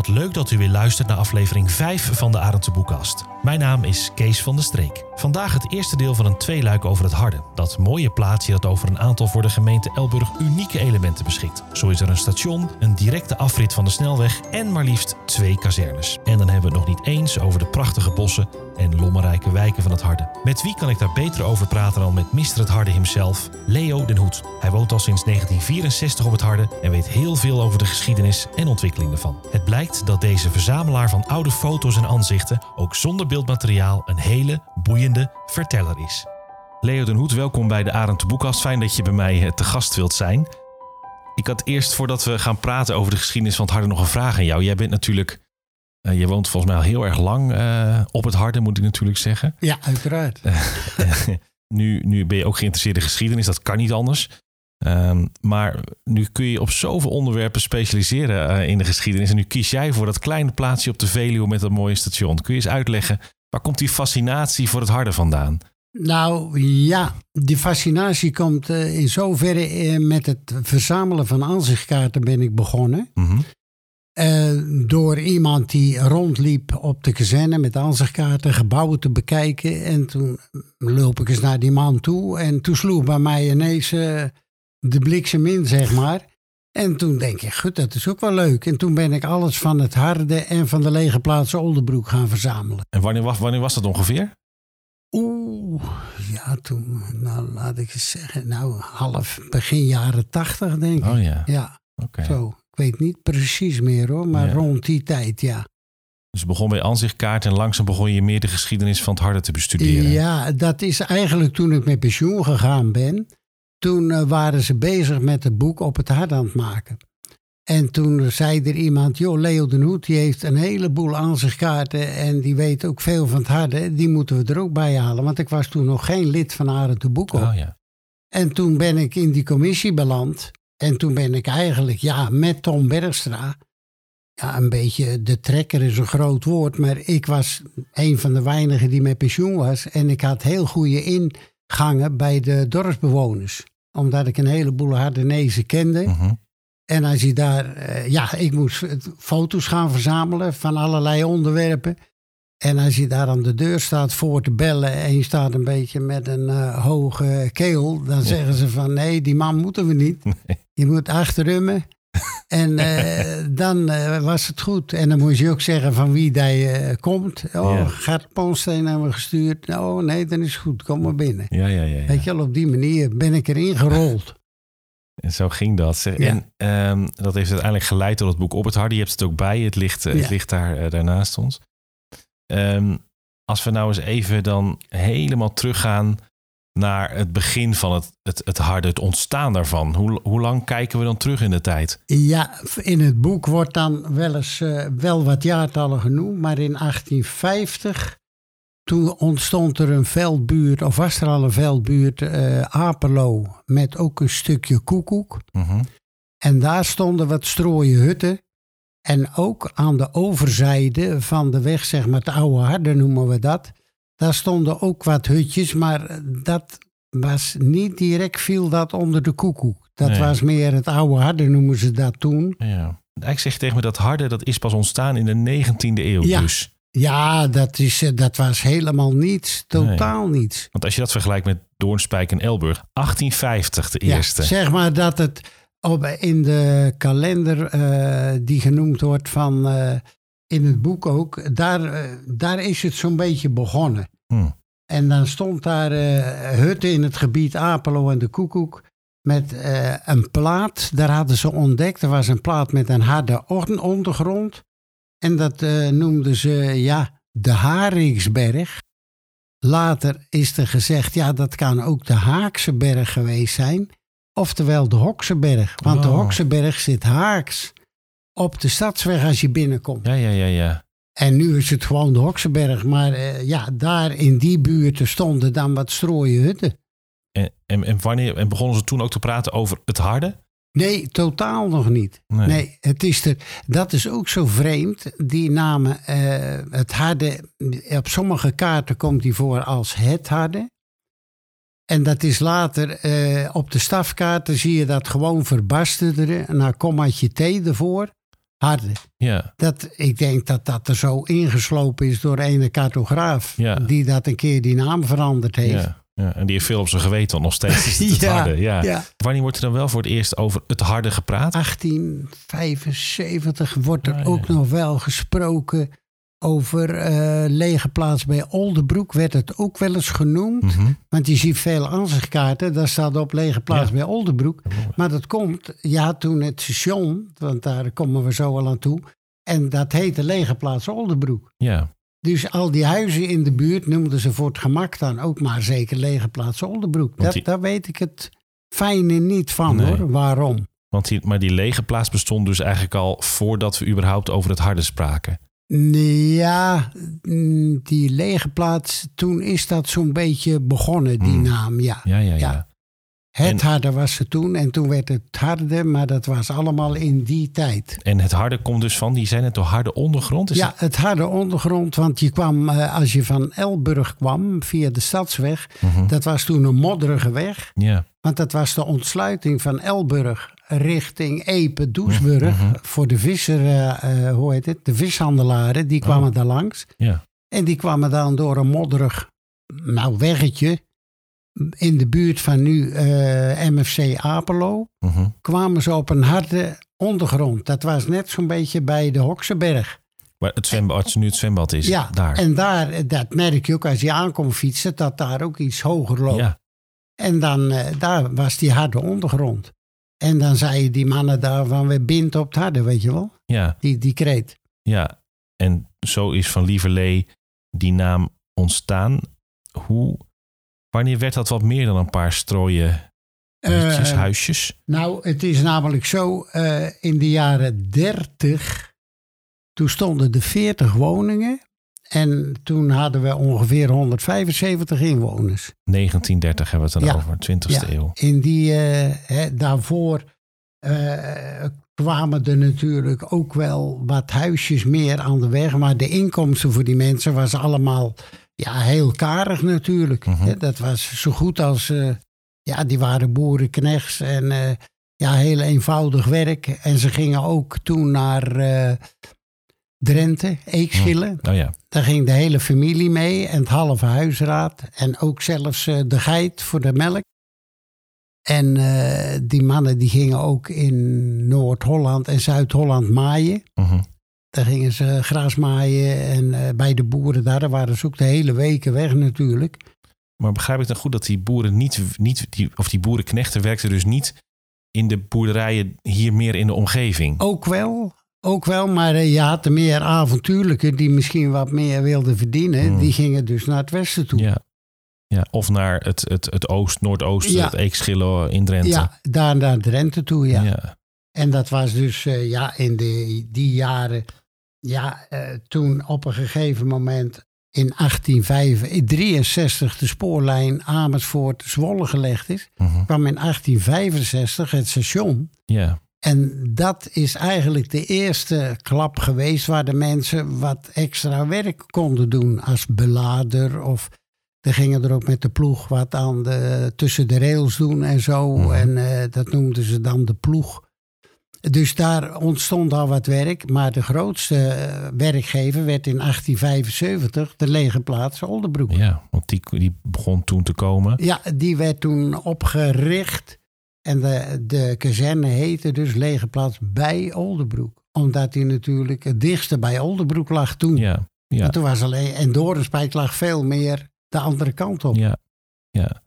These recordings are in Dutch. Wat leuk dat u weer luistert naar aflevering 5 van de Arend de Boekkast. Mijn naam is Kees van der Streek. Vandaag het eerste deel van een tweeluik over het Harde. Dat mooie plaatsje dat over een aantal voor de gemeente Elburg unieke elementen beschikt. Zo is er een station, een directe afrit van de snelweg en maar liefst 2 kazernes. En dan hebben we het nog niet eens over de prachtige bossen en lommerrijke wijken van het Harde. Met wie kan ik daar beter over praten dan met Mr. het Harde himself, Leo den Hoed. Hij woont al sinds 1964 op het Harde en weet heel veel over de geschiedenis en ontwikkeling ervan. Het blijkt dat deze verzamelaar van oude foto's en aanzichten ook zonder beeldmateriaal een hele boeiende verteller is. Leo den Hoed, welkom bij de Arend de Boekkast. Fijn dat je bij mij te gast wilt zijn. Ik had eerst, voordat we gaan praten over de geschiedenis van het Harde, nog een vraag aan jou. Jij bent natuurlijk... je woont volgens mij al heel erg lang op het Harde, moet ik natuurlijk zeggen. Ja, uiteraard. Nu ben je ook geïnteresseerd in geschiedenis, dat kan niet anders. Maar nu kun je op zoveel onderwerpen specialiseren in de geschiedenis. En nu kies jij voor dat kleine plaatsje op de Veluwe met dat mooie station. Kun je eens uitleggen, waar komt die fascinatie voor het Harde vandaan? Nou ja, die fascinatie komt in zoverre met het verzamelen van aanzichtkaarten ben ik begonnen. Mm-hmm. Door iemand die rondliep op de kazerne met aanzichtkaarten, gebouwen te bekijken. En toen loop ik eens naar die man toe. En toen sloeg bij mij ineens de bliksem in, zeg maar. En toen denk ik, gut, dat is ook wel leuk. En toen ben ik alles van het Harde en van de lege plaatsen Oldenbroek gaan verzamelen. En wanneer was dat ongeveer? Ja, toen, nou laat ik eens zeggen, begin jaren 80 denk ik. Oh ja, oké. Zo. Ik weet niet precies meer hoor, maar rond die tijd, ja. Dus je begon bij aanzichtkaart en langzaam begon je meer de geschiedenis van het Harde te bestuderen. Ja, dat is eigenlijk toen ik met pensioen gegaan ben. Toen waren ze bezig met het boek op het Harde aan het maken. En toen zei er iemand, joh, Leo den Hoed, die heeft een heleboel aanzichtkaarten en die weet ook veel van het Harde. Die moeten we er ook bij halen, want ik was toen nog geen lid van Arend de Boekkast. Oh, ja. En toen ben ik in die commissie beland. En toen ben ik eigenlijk, met Tom Bergstra... een beetje, de trekker is een groot woord... maar ik was een van de weinigen die met pensioen was... en ik had heel goede ingangen bij de dorpsbewoners. Omdat ik een heleboel Hardenezen kende. Uh-huh. En als je daar... ik moest foto's gaan verzamelen van allerlei onderwerpen. En als je daar aan de deur staat voor te bellen... en je staat een beetje met een hoge keel... dan zeggen ze van, nee, die man moeten we niet... Nee. Je moet achterrummen. En dan was het goed. En dan moest je ook zeggen van wie jij komt. Oh, Gaat Poonsteen naar me gestuurd? Oh nee, dan is het goed. Kom maar binnen. Ja. Weet je wel, op die manier ben ik erin gerold. En zo ging dat. Ja. En dat heeft uiteindelijk geleid tot het boek Op het Harde. Je hebt het ook bij je. Het ligt daar daarnaast ons. Als we nou eens even dan helemaal teruggaan... naar het begin van het Harde, het ontstaan daarvan. Hoe lang kijken we dan terug in de tijd? Ja, in het boek wordt dan wel eens wel wat jaartallen genoemd... maar in 1850, toen ontstond er een veldbuurt... of was er al een veldbuurt, Apelo... met ook een stukje Koekoek. Mm-hmm. En daar stonden wat strooie hutten... en ook aan de overzijde van de weg, zeg maar het oude Harde noemen we dat... Daar stonden ook wat hutjes, maar dat was niet direct, viel dat onder de Koekoek. Dat was meer het oude Harde, noemen ze dat toen. Ja. Ik zeg tegen me dat Harde, dat is pas ontstaan in de 19e eeuw dus. Ja, dat was helemaal niets, totaal niets. Want als je dat vergelijkt met Doornspijk en Elburg, 1850 de eerste. Zeg maar dat het in de kalender die genoemd wordt van... in het boek ook, daar is het zo'n beetje begonnen. Hmm. En dan stond daar hutten in het gebied Apelo en de Koekoek... met een plaat, daar hadden ze ontdekt. Er was een plaat met een harde ondergrond. En dat noemden ze de Haringsberg. Later is er gezegd, dat kan ook de Haakse Berg geweest zijn. Oftewel de Hokseberg, want de Hokseberg zit haaks... op de Stadsweg als je binnenkomt. Ja. En nu is het gewoon de Hokseberg. Maar daar in die buurten stonden dan wat strooie hutten. En begonnen ze toen ook te praten over het Harde? Nee, totaal nog niet. Nee, dat is ook zo vreemd. Die namen, het Harde, op sommige kaarten komt die voor als het Harde. En dat is later, op de stafkaarten zie je dat gewoon verbasterderen. Een kommaatje T ervoor. harde. Ja. Ik denk dat dat er zo ingeslopen is door een cartograaf. Ja. Die dat een keer die naam veranderd heeft. Ja. Ja, en die heeft veel op zijn geweten, nog steeds is het harde. Ja. Ja. Wanneer wordt er dan wel voor het eerst over het harde gepraat? 1875 wordt er ook nog wel gesproken over lege plaats bij Oldebroek. Werd het ook wel eens genoemd. Mm-hmm. Want je ziet veel aanzichtkaarten. Daar staat op lege plaats bij Oldebroek. Maar dat komt, toen het station, want daar komen we zo al aan toe. En dat heette lege plaats Oldebroek. Ja. Dus al die huizen in de buurt noemden ze voor het gemak dan ook maar zeker lege plaats Oldebroek. Daar weet ik het fijne niet van hoor, waarom. Maar die lege plaats bestond dus eigenlijk al voordat we überhaupt over het harde spraken. Ja, die lege plaats, toen is dat zo'n beetje begonnen, die naam, ja. Het harde was ze toen en toen werd het harde, maar dat was allemaal in die tijd. En het harde komt dus van, die zijn het, de harde ondergrond? Het harde ondergrond, want je kwam, als je van Elburg kwam via de Stadsweg, dat was toen een modderige weg. Ja. Want dat was de ontsluiting van Elburg richting Epe, Doesburg. Mm-hmm. Voor de de vishandelaren, die kwamen daar langs. Ja. En die kwamen dan door een modderig weggetje. In de buurt van nu MFC Apello kwamen ze op een harde ondergrond. Dat was net zo'n beetje bij de Hokseberg. Waar het zwembad, nu het zwembad is. Ja, daar. En daar, dat merk je ook als je aankomt fietsen, dat daar ook iets hoger loopt. Ja. En dan, daar was die harde ondergrond. En dan zeiden die mannen daar van, we bind op het harde, weet je wel? Ja. Die kreet. Ja, en zo is van Lieverlee die naam ontstaan. Wanneer werd dat wat meer dan een paar strooien huisjes? Nou, het is namelijk zo, in de jaren 30, toen stonden er 40 woningen. En toen hadden we ongeveer 175 inwoners. 1930 hebben we het dan over, 20e eeuw. In die, daarvoor kwamen er natuurlijk ook wel wat huisjes meer aan de weg. Maar de inkomsten voor die mensen was allemaal... heel karig natuurlijk. Mm-hmm. Dat was zo goed als... die waren boerenknechts en heel eenvoudig werk. En ze gingen ook toen naar Drenthe, Eekschillen. Mm. Oh, ja. Daar ging de hele familie mee en het halve huisraad. En ook zelfs de geit voor de melk. En die mannen die gingen ook in Noord-Holland en Zuid-Holland maaien. Mm-hmm. Daar gingen ze gras maaien en bij de boeren daar waren ze ook de hele weken weg natuurlijk. Maar begrijp ik dan goed dat die boeren die boerenknechten werkten dus niet in de boerderijen hier meer in de omgeving? Ook wel, maar je had de meer avontuurlijke die misschien wat meer wilden verdienen. Die gingen dus naar het westen toe. Ja. Ja, of naar het noordoosten, het Eekschillen in Drenthe. Ja, daar naar Drenthe toe, ja. En dat was dus in die jaren, toen op een gegeven moment in 1863 de spoorlijn Amersfoort-Zwolle gelegd is, kwam in 1865 het station. Yeah. En dat is eigenlijk de eerste klap geweest waar de mensen wat extra werk konden doen als belader of... Er gingen er ook met de ploeg wat aan tussen de rails doen en zo. Mm-hmm. En dat noemden ze dan de ploeg. Dus daar ontstond al wat werk. Maar de grootste werkgever werd in 1875 de lege plaats Oldebroek. Ja, want die begon toen te komen. Ja, die werd toen opgericht. En de kazerne heette dus lege plaats bij Oldebroek. Omdat die natuurlijk het dichtste bij Oldebroek lag toen. Ja, ja. En toen was alleen... En Dorenspijk lag veel meer... de andere kant op. Ja, ja.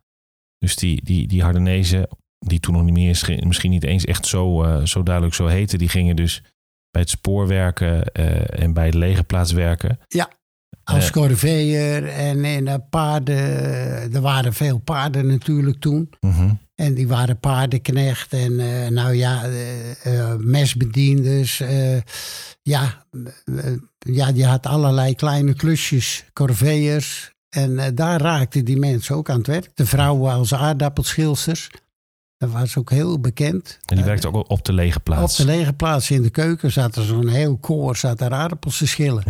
Dus die Hardenezen, die toen nog niet meer, misschien niet eens echt zo duidelijk zo heten, die gingen dus bij het spoor werken en bij de legerplaats werken. Ja, als corveeër en paarden. Er waren veel paarden natuurlijk toen. Mm-hmm. En die waren paardenknecht en mesbedienders. Die had allerlei kleine klusjes, corveeërs. En daar raakten die mensen ook aan het werk. De vrouwen als aardappelschilsters. Dat was ook heel bekend. En die werkte ook op de lege plaats. Op de lege plaats in de keuken zaten zo'n heel koor, zaten er aardappels te schillen.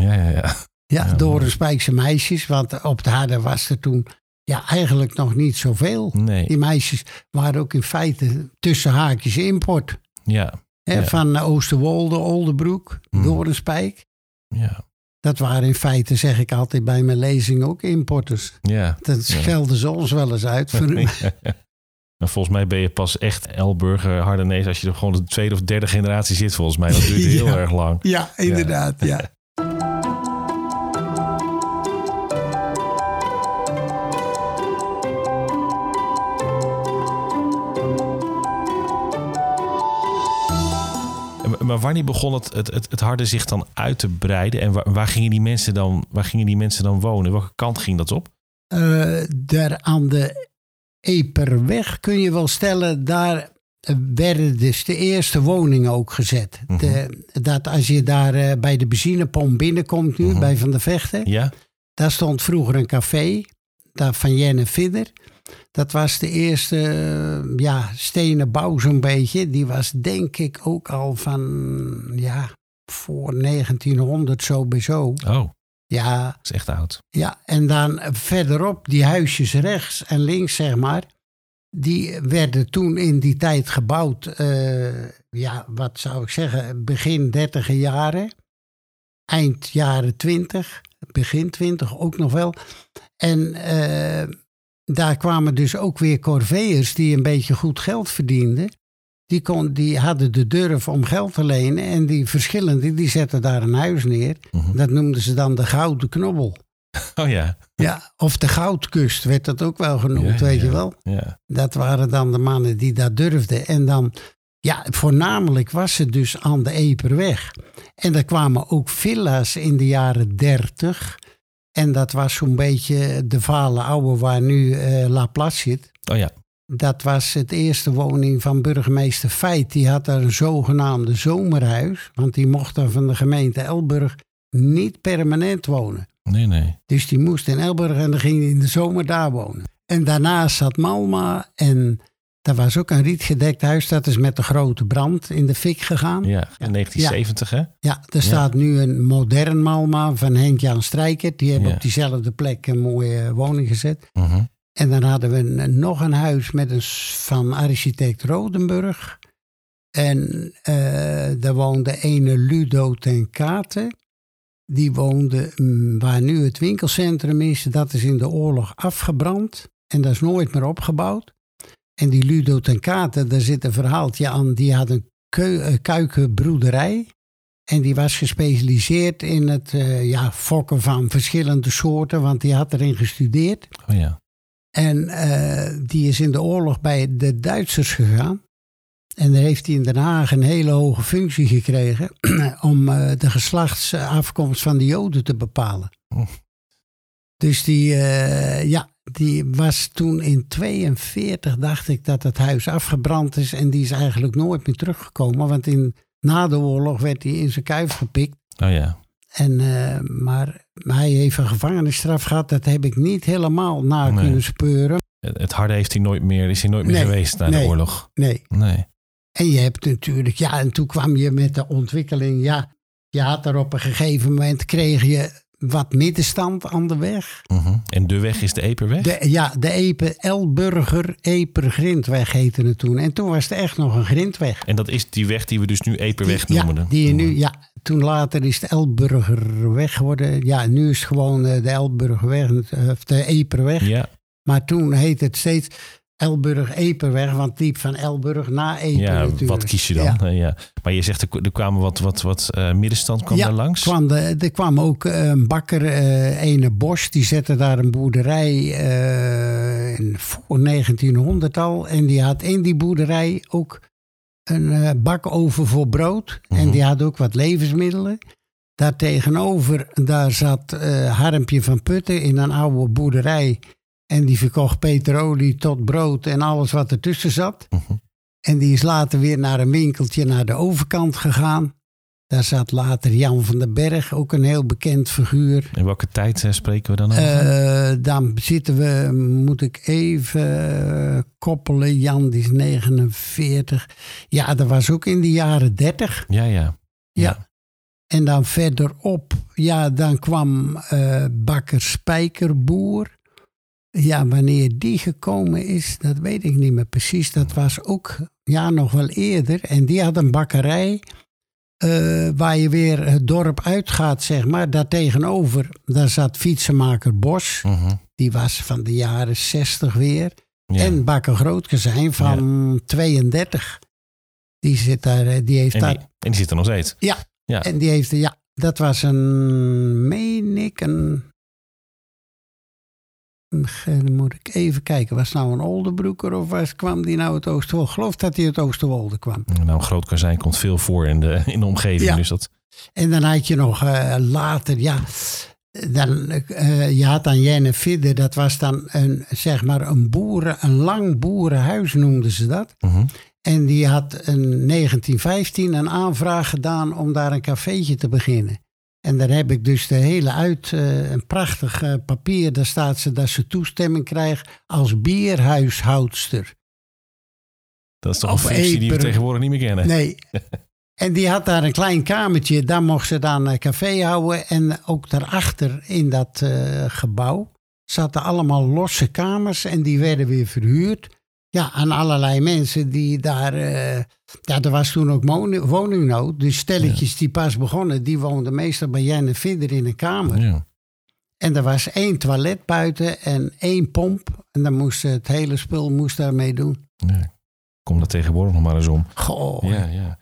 Ja, door de Spijkse meisjes. Want op de harde was er toen eigenlijk nog niet zoveel. Nee. Die meisjes waren ook in feite tussen haakjes import. Ja. Hè, ja. Van Oosterwolde, Oldebroek, Doornspijk. Ja. Dat waren in feite, zeg ik altijd bij mijn lezing, ook importers. Ja. Dat schelden ze ons wel eens uit. Voor En volgens mij ben je pas echt Elburger, Hardanees, als je er gewoon de tweede of derde generatie zit, volgens mij. Dat duurt heel erg lang. Ja, inderdaad. Ja. Ja. Maar wanneer begon het harde zich dan uit te breiden? En waar gingen die mensen dan wonen? Welke kant ging dat op? Daar aan de Eperweg kun je wel stellen, daar werden dus de eerste woningen ook gezet. Mm-hmm. Dat als je daar bij de benzinepomp binnenkomt nu, mm-hmm. bij Van de Vechten. Ja. Daar stond vroeger een café, daar van Jenne Vidder. Dat was de eerste stenen bouw zo'n beetje. Die was denk ik ook al van voor 1900 sowieso. Oh, ja, dat is echt oud. Ja, en dan verderop die huisjes rechts en links, zeg maar. Die werden toen in die tijd gebouwd, wat zou ik zeggen, begin 30e jaren. Eind jaren 20, begin 20 ook nog wel. En... daar kwamen dus ook weer corveeërs die een beetje goed geld verdienden. Die hadden de durf om geld te lenen. En die verschillende, die zetten daar een huis neer. Mm-hmm. Dat noemden ze dan de Gouden Knobbel. Oh ja. Ja, of de Goudkust werd dat ook wel genoemd, weet je wel. Ja. Dat waren dan de mannen die dat durfden. En dan, voornamelijk was het dus aan de Eperweg. En er kwamen ook villa's in de jaren 30... En dat was zo'n beetje de vale oude waar nu La Platte zit. Oh ja. Dat was het eerste woning van burgemeester Feit. Die had daar een zogenaamde zomerhuis. Want die mocht daar van de gemeente Elburg niet permanent wonen. Nee. Dus die moest in Elburg en dan ging hij in de zomer daar wonen. En daarnaast zat Malma en... Daar was ook een rietgedekt huis. Dat is met de grote brand in de fik gegaan. Ja, in 1970 hè? Ja, er staat nu een modern Malma van Henk-Jan Strijker. Die hebben op diezelfde plek een mooie woning gezet. Uh-huh. En dan hadden we nog een huis van architect Rodenburg. En daar woonde ene Ludo ten Kate. Die woonde waar nu het winkelcentrum is. Dat is in de oorlog afgebrand. En dat is nooit meer opgebouwd. En die Ludo ten Kate, daar zit een verhaaltje aan. Die had een kuikenbroederij. En die was gespecialiseerd in het fokken van verschillende soorten. Want die had erin gestudeerd. Oh ja. En die is in de oorlog bij de Duitsers gegaan. En daar heeft hij in Den Haag een hele hoge functie gekregen. Om de geslachtsafkomst van de Joden te bepalen. Oh. Dus die... Die was toen in 1942, dacht ik, dat het huis afgebrand is. En die is eigenlijk nooit meer teruggekomen. Want na de oorlog werd hij in zijn kuif gepikt. Oh ja. En, maar hij heeft een gevangenisstraf gehad. Dat heb ik niet helemaal kunnen speuren. Het harde is hij nooit meer geweest na de oorlog. Nee. En je hebt natuurlijk... Ja, en toen kwam je met de ontwikkeling. Ja, je had er op een gegeven moment... kreeg je... wat middenstand aan de weg. Uh-huh. En de weg is de Eperweg? De Elburger Epergrindweg heette het toen. En toen was het echt nog een grindweg. En dat is die weg die we dus nu Eperweg noemen. Ja, die je nu, toen later is de Elburgerweg geworden. Ja, nu is het gewoon de Elburgerweg, of de Eperweg. Ja. Maar toen heette het steeds Elburg-Eperweg, want het liep van Elburg naar Eper natuurlijk. Wat kies je dan? Ja. Ja. Maar je zegt, er kwamen wat middenstand kwam daar langs? Er kwam ook een bakker, ene Bosch, die zette daar een boerderij voor 1900 al. En die had in die boerderij ook een bakoven voor brood. Mm-hmm. En die had ook wat levensmiddelen. Daartegenover, daar zat Harmpje van Putten in een oude boerderij... En die verkocht peterolie tot brood en alles wat ertussen zat. Uh-huh. En die is later weer naar een winkeltje naar de overkant gegaan. Daar zat later Jan van den Berg, ook een heel bekend figuur. In welke tijd spreken we dan over? Dan zitten we, moet ik even koppelen, Jan die is 49. Ja, dat was ook in de jaren 30. Ja. En dan verderop, dan kwam bakker Spijkerboer. Ja, wanneer die gekomen is, dat weet ik niet meer precies. Dat was ook ja, nog wel eerder. En die had een bakkerij waar je weer het dorp uitgaat, zeg maar. Daartegenover, daar zat fietsenmaker Bos. Uh-huh. Die was van de jaren 60 weer. Ja. En bakker Grootkezijn van 32. Die zit daar, die heeft daar... En die zit er nog steeds. Ja, ja. En die heeft, ja, dat was een, meen ik, Dan moet ik even kijken. Was nou een Oldebroeker of kwam die nou uit Oosterwolde? Ik geloof dat hij uit Oosterwolde kwam. Nou, Grootkezijn komt veel voor in de omgeving. Ja. Dus dat... En dan had je nog later... ja. Je had dan Jenne Vidde, dat was dan een lang boerenhuis noemden ze dat. Uh-huh. En die had in 1915 een aanvraag gedaan om daar een cafeetje te beginnen. En daar heb ik dus de hele een prachtig papier, daar staat ze dat ze toestemming krijgt als bierhuishoudster. Dat is toch een functie die we tegenwoordig niet meer kennen? Nee. En die had daar een klein kamertje, daar mocht ze dan een café houden. En ook daarachter in dat gebouw zaten allemaal losse kamers en die werden weer verhuurd. Ja, aan allerlei mensen die daar... er was toen ook woningnood. Dus stelletjes die pas begonnen, die woonden meestal bij Jenne Vidder in een kamer. Ja. En er was 1 toilet buiten en 1 pomp. En dan moest het hele spul daarmee doen. Ja. Kom daar tegenwoordig nog maar eens om. Goh. Ja, ja.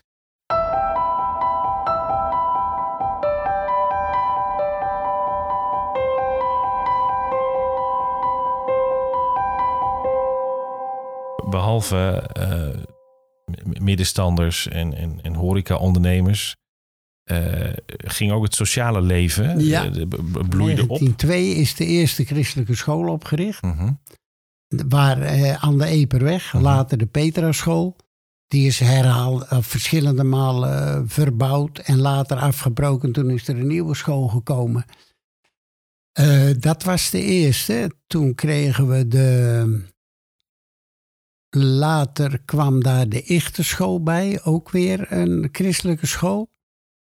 Behalve middenstanders en horeca-ondernemers ging ook het sociale leven bloeide op. In 1902 is de eerste christelijke school opgericht. Uh-huh. Aan de Eperweg, uh-huh. Later de Petraschool. Die is verschillende malen verbouwd en later afgebroken. Toen is er een nieuwe school gekomen. Dat was de eerste. Toen kregen we Later kwam daar de Ichterschool bij, ook weer een christelijke school.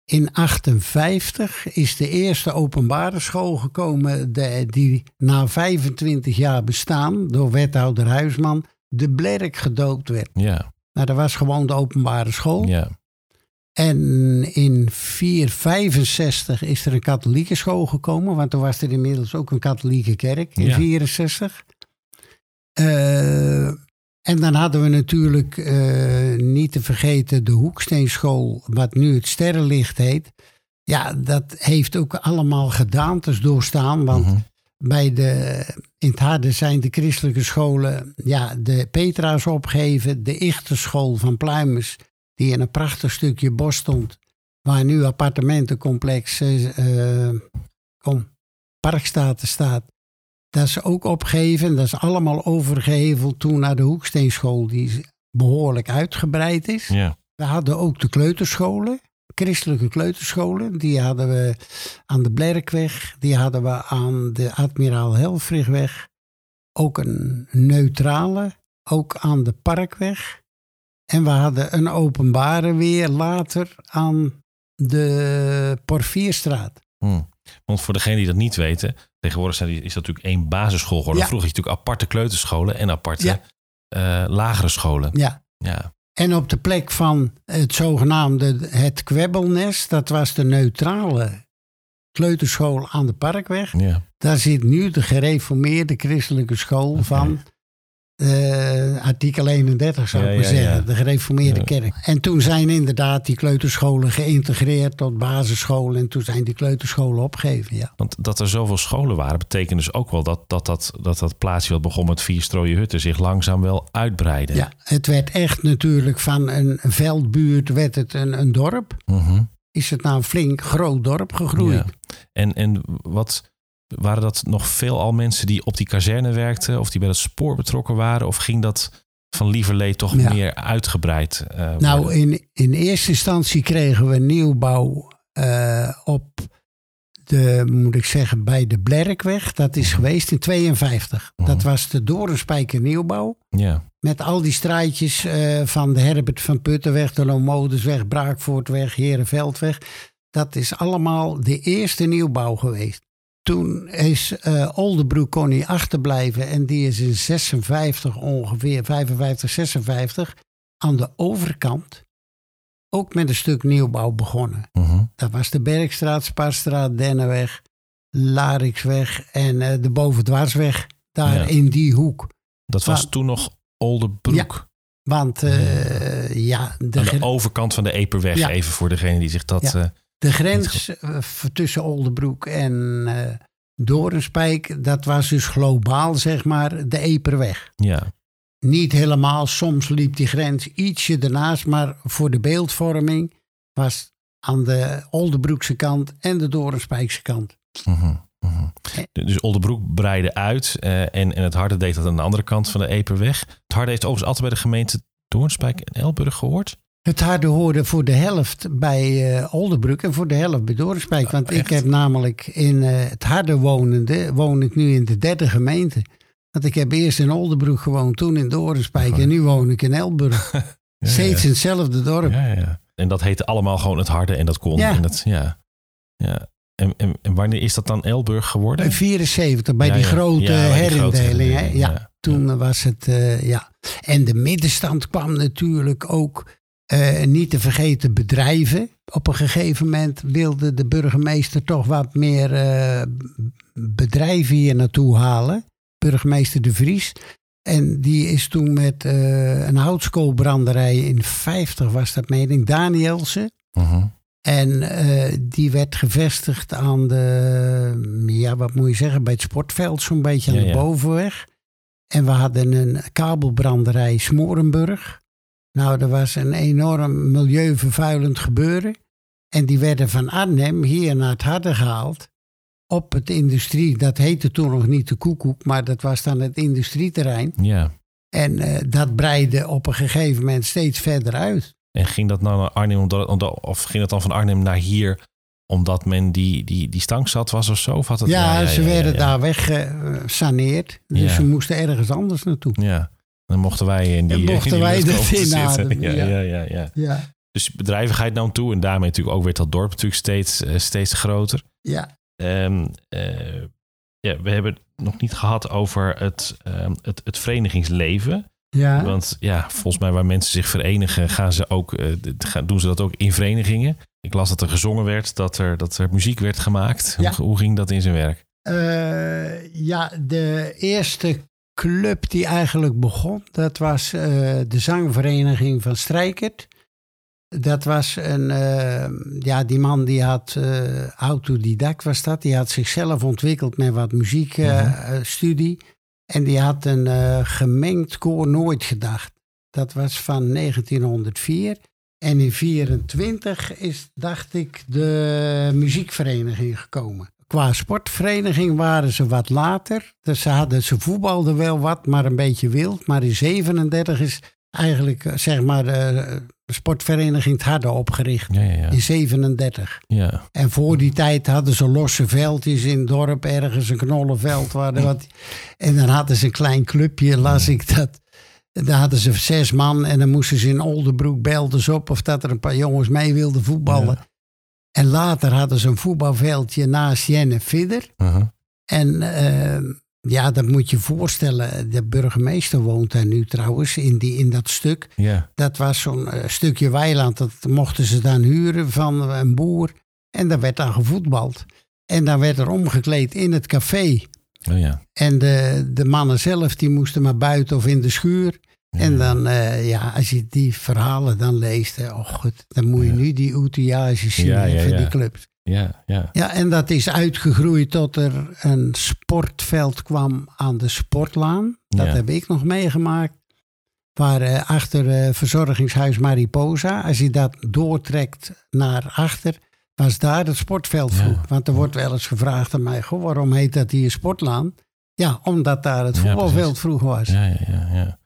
In 1958 is de eerste openbare school gekomen, die na 25 jaar bestaan door wethouder Huisman de Blerk gedoopt werd. Ja. Nou, dat was gewoon de openbare school. Ja. En in 1965 is er een katholieke school gekomen, want er was er inmiddels ook een katholieke kerk in 1964. En dan hadden we natuurlijk niet te vergeten de Hoeksteenschool, wat nu het Sterrenlicht heet. Ja, dat heeft ook allemaal gedaantes doorstaan. Want in het Harde zijn de christelijke scholen de Petra's opgegeven. De Ichterschool van Pluimers, die in een prachtig stukje bos stond. Waar nu appartementencomplex Parkstraten staat. Dat is ook opgegeven. Dat is allemaal overgeheveld toen naar de Hoeksteenschool, die behoorlijk uitgebreid is. Ja. We hadden ook de kleuterscholen, christelijke kleuterscholen. Die hadden we aan de Blerkweg, die hadden we aan de Admiraal Helfrichweg. Ook een neutrale, ook aan de Parkweg. En we hadden een openbare weer later aan de Porfierstraat. Want voor degenen die dat niet weten, tegenwoordig is dat natuurlijk één basisschool geworden. Ja. Vroeger had je natuurlijk aparte kleuterscholen en aparte lagere scholen. Ja. Ja. En op de plek van het zogenaamde het Kwebbelnest, dat was de neutrale kleuterschool aan de Parkweg. Ja. Daar zit nu de gereformeerde christelijke school van artikel 31 zou ik maar zeggen. Ja. De gereformeerde kerk. En toen zijn inderdaad die kleuterscholen geïntegreerd tot basisscholen. En toen zijn die kleuterscholen opgegeven, ja. Want dat er zoveel scholen waren, betekent dus ook wel dat plaatsje wat begon met 4 strooie hutten zich langzaam wel uitbreidde. Ja, het werd echt natuurlijk van een veldbuurt werd het een dorp. Uh-huh. Is het nou een flink groot dorp gegroeid. Ja. En wat... Waren dat nog veelal mensen die op die kazerne werkten of die bij het spoor betrokken waren? Of ging dat van lieverlee toch meer uitgebreid worden? Nou, in eerste instantie kregen we nieuwbouw bij de Blerkweg. Dat is geweest in 1952. Mm-hmm. Dat was de Dorenspijker nieuwbouw. Ja. Met al die straatjes van de Herbert van Puttenweg, de Loomodesweg, Braakvoortweg, Herenveldweg. Dat is allemaal de eerste nieuwbouw geweest. Toen is Oldebroek kon niet achterblijven en die is in 55 ongeveer, 55, 56... aan de overkant ook met een stuk nieuwbouw begonnen. Uh-huh. Dat was de Bergstraat, Sparstraat, Dennenweg, Lariksweg en de Bovendwarsweg. Daar in die hoek. Dat was toen nog Oldenbroek. Ja, want aan de overkant van de Eperweg, even voor degene die zich dat... de grens tussen Oldenbroek en Doornspijk, dat was dus globaal, zeg maar, de Eperweg. Ja. Niet helemaal, soms liep die grens ietsje ernaast, maar voor de beeldvorming was aan de Oldenbroekse kant en de Doornspijkse kant. Uh-huh, uh-huh. Dus Oldenbroek breidde uit en het Harde deed dat aan de andere kant van de Eperweg. Het Harde heeft overigens altijd bij de gemeente Doornspijk en Elburg gehoord. Het Harde hoorde voor de helft bij Oldenbroek en voor de helft bij Doornspijk. Want ik heb namelijk in het Harde woon ik nu in de derde gemeente. Want ik heb eerst in Oldenbroek gewoond, toen in Doornspijk en nu woon ik in Elburg. Steeds in hetzelfde dorp. Ja, ja. En dat heette allemaal gewoon het Harde en dat kon. Ja. En, en wanneer is dat dan Elburg geworden? In 74, bij die grote herindeling. Hè? Ja, toen was het... En de middenstand kwam natuurlijk ook... niet te vergeten bedrijven. Op een gegeven moment wilde de burgemeester toch wat meer bedrijven hier naartoe halen. Burgemeester De Vries. En die is toen met een houtskoolbranderij in 50 was dat mening, Danielsen. Uh-huh. En die werd gevestigd aan de, bij het sportveld zo'n beetje aan de bovenweg. En we hadden een kabelbranderij Smorenburg. Nou, er was een enorm milieuvervuilend gebeuren. En die werden van Arnhem hier naar het Harde gehaald. Op het industrie, dat heette toen nog niet de Koekoek, maar dat was dan het industrieterrein. Ja. En dat breidde op een gegeven moment steeds verder uit. En ging dat nou naar Arnhem, of ging dat dan van Arnhem naar hier, omdat men die stank was of zo? Of had het, ze werden daar weggesaneerd. Dus ze moesten ergens anders naartoe. Ja. Dan mochten wij in die zitten. Ja. Dus bedrijvigheid nam toe en daarmee natuurlijk ook werd dat dorp natuurlijk steeds groter. Ja. We hebben het nog niet gehad over het verenigingsleven. Ja. Want volgens mij waar mensen zich verenigen, doen ze dat ook in verenigingen. Ik las dat er gezongen werd, dat er muziek werd gemaakt. Ja. Hoe ging dat in zijn werk? De eerste club die eigenlijk begon, dat was de zangvereniging van Strijkert. Dat was een, die man die had, autodidact was dat, die had zichzelf ontwikkeld met wat muziekstudie. En die had een gemengd koor Nooit Gedacht. Dat was van 1904. En in 1924 is, dacht ik, de muziekvereniging gekomen. Qua sportvereniging waren ze wat later. Dus ze voetbalden wel wat, maar een beetje wild. Maar in 1937 is eigenlijk, zeg maar, de sportvereniging het Harde opgericht. In 1937. Ja. En voor die tijd hadden ze losse veldjes in het dorp. Ergens een knollenveld. En dan hadden ze een klein clubje, las ik dat. Daar hadden ze 6 man en dan moesten ze in Oldenbroek, belden ze op of dat er een paar jongens mee wilden voetballen. Ja. En later hadden ze een voetbalveldje naast Jenne-Vidder. Uh-huh. En dat moet je voorstellen. De burgemeester woont daar nu trouwens in dat stuk. Yeah. Dat was zo'n stukje weiland. Dat mochten ze dan huren van een boer. En daar werd dan gevoetbald. En dan werd er omgekleed in het café. Oh, yeah. En de mannen zelf die moesten maar buiten of in de schuur. En dan, als je die verhalen dan leest, dan moet je nu die outillage zien van die clubs. Ja, ja. Ja, en dat is uitgegroeid tot er een sportveld kwam aan de Sportlaan. Dat heb ik nog meegemaakt. Waar achter verzorgingshuis Mariposa, als je dat doortrekt naar achter, was daar het sportveld vroeg. Ja. Want er wordt wel eens gevraagd aan mij, waarom heet dat hier Sportlaan? Ja, omdat daar het voetbalveld vroeg was. Ja.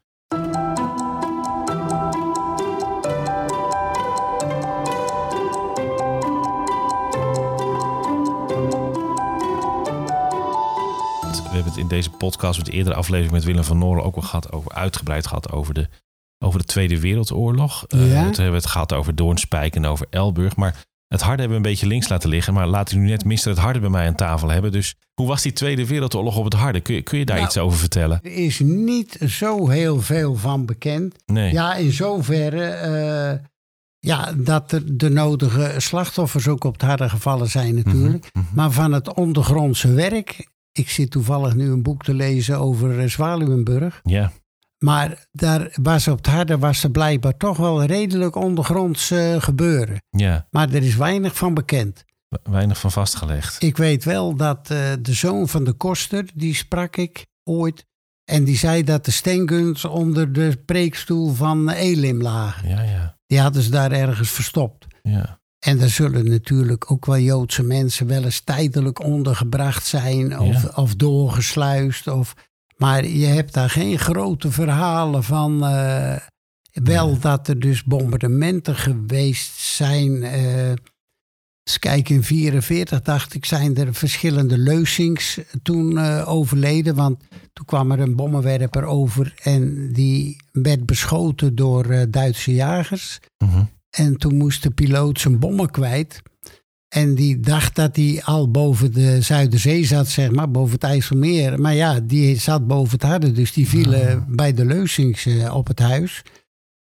We hebben het in deze podcast, met de eerdere aflevering met Willem van Noorle, ook al gehad over, uitgebreid gehad over de Tweede Wereldoorlog. Toen hebben we het gehad over Doornspijk en over Elburg. Maar Het harde hebben we een beetje links laten liggen, maar laten we nu net mister het harde bij mij aan tafel hebben. Dus hoe was die Tweede Wereldoorlog op het harde? Kun je daar iets over vertellen? Er is niet zo heel veel van bekend. Nee. Ja, in zoverre dat er de nodige slachtoffers ook op het harde gevallen zijn natuurlijk. Mm-hmm, mm-hmm. Maar van het ondergrondse werk, ik zit toevallig nu een boek te lezen over Zwaluwenburg. Ja. Maar daar was op het harde was er blijkbaar toch wel redelijk ondergronds gebeuren. Ja. Maar er is weinig van bekend. Weinig van vastgelegd. Ik weet wel dat de zoon van de koster, die sprak ik ooit. En die zei dat de steenguns onder de preekstoel van Elim lagen. Ja, ja. Die hadden ze daar ergens verstopt. Ja. En er zullen natuurlijk ook wel Joodse mensen wel eens tijdelijk ondergebracht zijn. Of doorgesluist of... Maar je hebt daar geen grote verhalen van. Dat er dus bombardementen geweest zijn. Dus kijk, in 1944 dacht ik, zijn er verschillende Leusings toen overleden. Want toen kwam er een bommenwerper over en die werd beschoten door Duitse jagers. Mm-hmm. En toen moest de piloot zijn bommen kwijt. En die dacht dat hij al boven de Zuiderzee zat, zeg maar, boven het IJsselmeer. Maar ja, die zat boven het harde, dus die vielen bij de Leusings op het huis.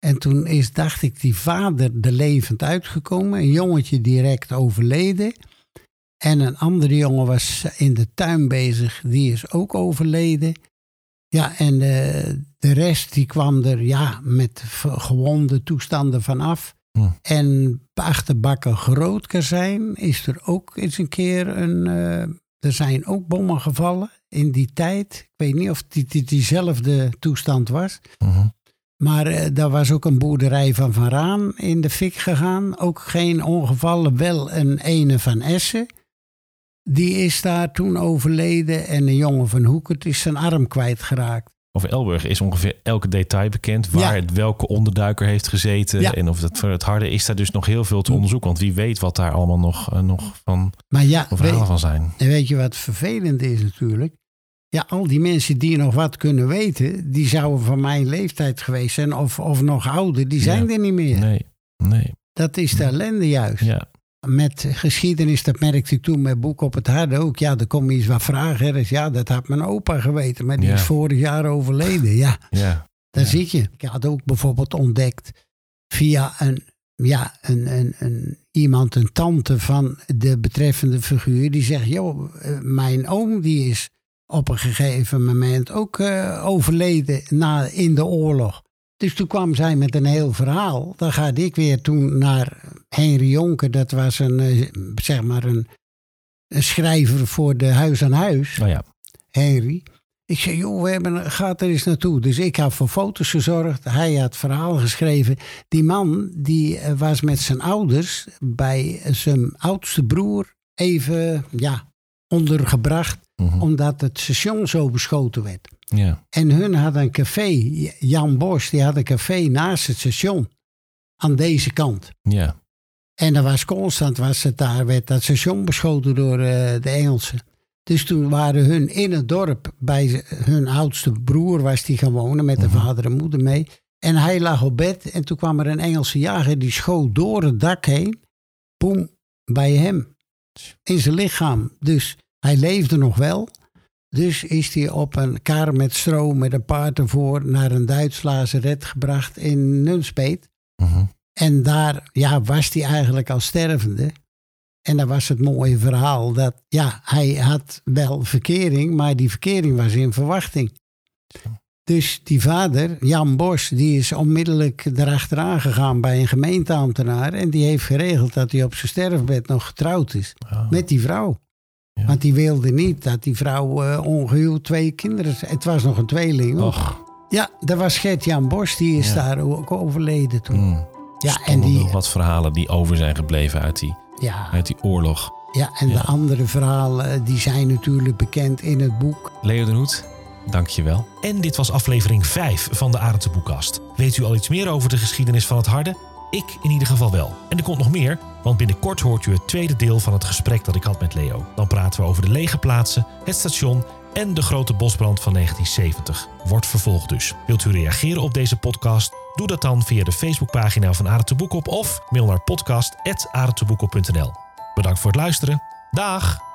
En toen is, dacht ik, die vader er levend uitgekomen. Een jongetje direct overleden. En een andere jongen was in de tuin bezig, die is ook overleden. Ja, en de rest die kwam er met gewonde toestanden vanaf. Ja. En achterbakken Grootkazijn is er ook eens een keer er zijn ook bommen gevallen in die tijd. Ik weet niet of die diezelfde toestand was. Uh-huh. Maar daar was ook een boerderij van Van Raan in de fik gegaan. Ook geen ongevallen, wel een ene van Essen. Die is daar toen overleden. En een jongen van Hoekert is zijn arm kwijtgeraakt. Over Elburg is ongeveer elke detail bekend. Waar welke onderduiker heeft gezeten. Ja. En of dat voor het harde is daar dus nog heel veel te onderzoeken. Want wie weet wat daar allemaal nog van verhalen van zijn. En weet je wat vervelend is natuurlijk? Ja, al die mensen die nog wat kunnen weten. Die zouden van mijn leeftijd geweest zijn. Of nog ouder. Die zijn er niet meer. Nee. Dat is de ellende juist. Ja. Met geschiedenis, dat merkte ik toen met Boek op het Harde ook. Ja, er komen iets wat vragen. Dus dat had mijn opa geweten, maar die is vorig jaar overleden. Ja, ja. Daar zit je. Ik had ook bijvoorbeeld ontdekt via een tante van de betreffende figuur. Die zegt, joh, mijn oom die is op een gegeven moment ook overleden in de oorlog. Dus toen kwam zij met een heel verhaal. Dan ga ik weer toen naar Henry Jonker. Dat was een schrijver voor de Huis aan Huis. Oh ja. Henry. Ik zei, joh, gaat er eens naartoe. Dus ik had voor foto's gezorgd. Hij had verhaal geschreven. Die man die was met zijn ouders bij zijn oudste broer even ondergebracht. Mm-hmm. Omdat het station zo beschoten werd. Ja. En hun hadden een café. Jan Bosch, die had een café naast het station. Aan deze kant. Ja. En er was constant, werd dat station beschoten door de Engelsen. Dus toen waren hun in het dorp, bij hun oudste broer was die gaan wonen, met de vader en moeder mee. En hij lag op bed en toen kwam er een Engelse jager, die schoot door het dak heen. Boem, bij hem. In zijn lichaam. Dus hij leefde nog wel. Dus is hij op een kar met stro met een paard ervoor naar een Duits lazeret gebracht in Nunspeet. Uh-huh. En daar was hij eigenlijk al stervende. En dat was het mooie verhaal. Dat hij had wel verkering, maar die verkering was in verwachting. Dus die vader, Jan Bosch, die is onmiddellijk erachteraan gegaan bij een gemeenteambtenaar. En die heeft geregeld dat hij op zijn sterfbed nog getrouwd is. Oh. Met die vrouw. Ja. Want die wilde niet dat die vrouw ongehuwd twee kinderen... Het was nog een tweeling. Och. Ja, dat was Gert-Jan Bosch. Die is daar ook overleden toen. Mm. Ja, en die wat verhalen die over zijn gebleven uit die oorlog. Ja, en de andere verhalen die zijn natuurlijk bekend in het boek. Leo den Hoed, dank je wel. En dit was aflevering 5 van de Arendse Boekkast. Weet u al iets meer over de geschiedenis van het harde? Ik in ieder geval wel. En er komt nog meer, want binnenkort hoort u het tweede deel van het gesprek dat ik had met Leo. Dan praten we over de lege plaatsen, het station en de grote bosbrand van 1970 wordt vervolgd dus. Wilt u reageren op deze podcast? Doe dat dan via de Facebookpagina van Arend de Boekop of mail naar podcast@arendtdeboekop.nl. Bedankt voor het luisteren. Dag!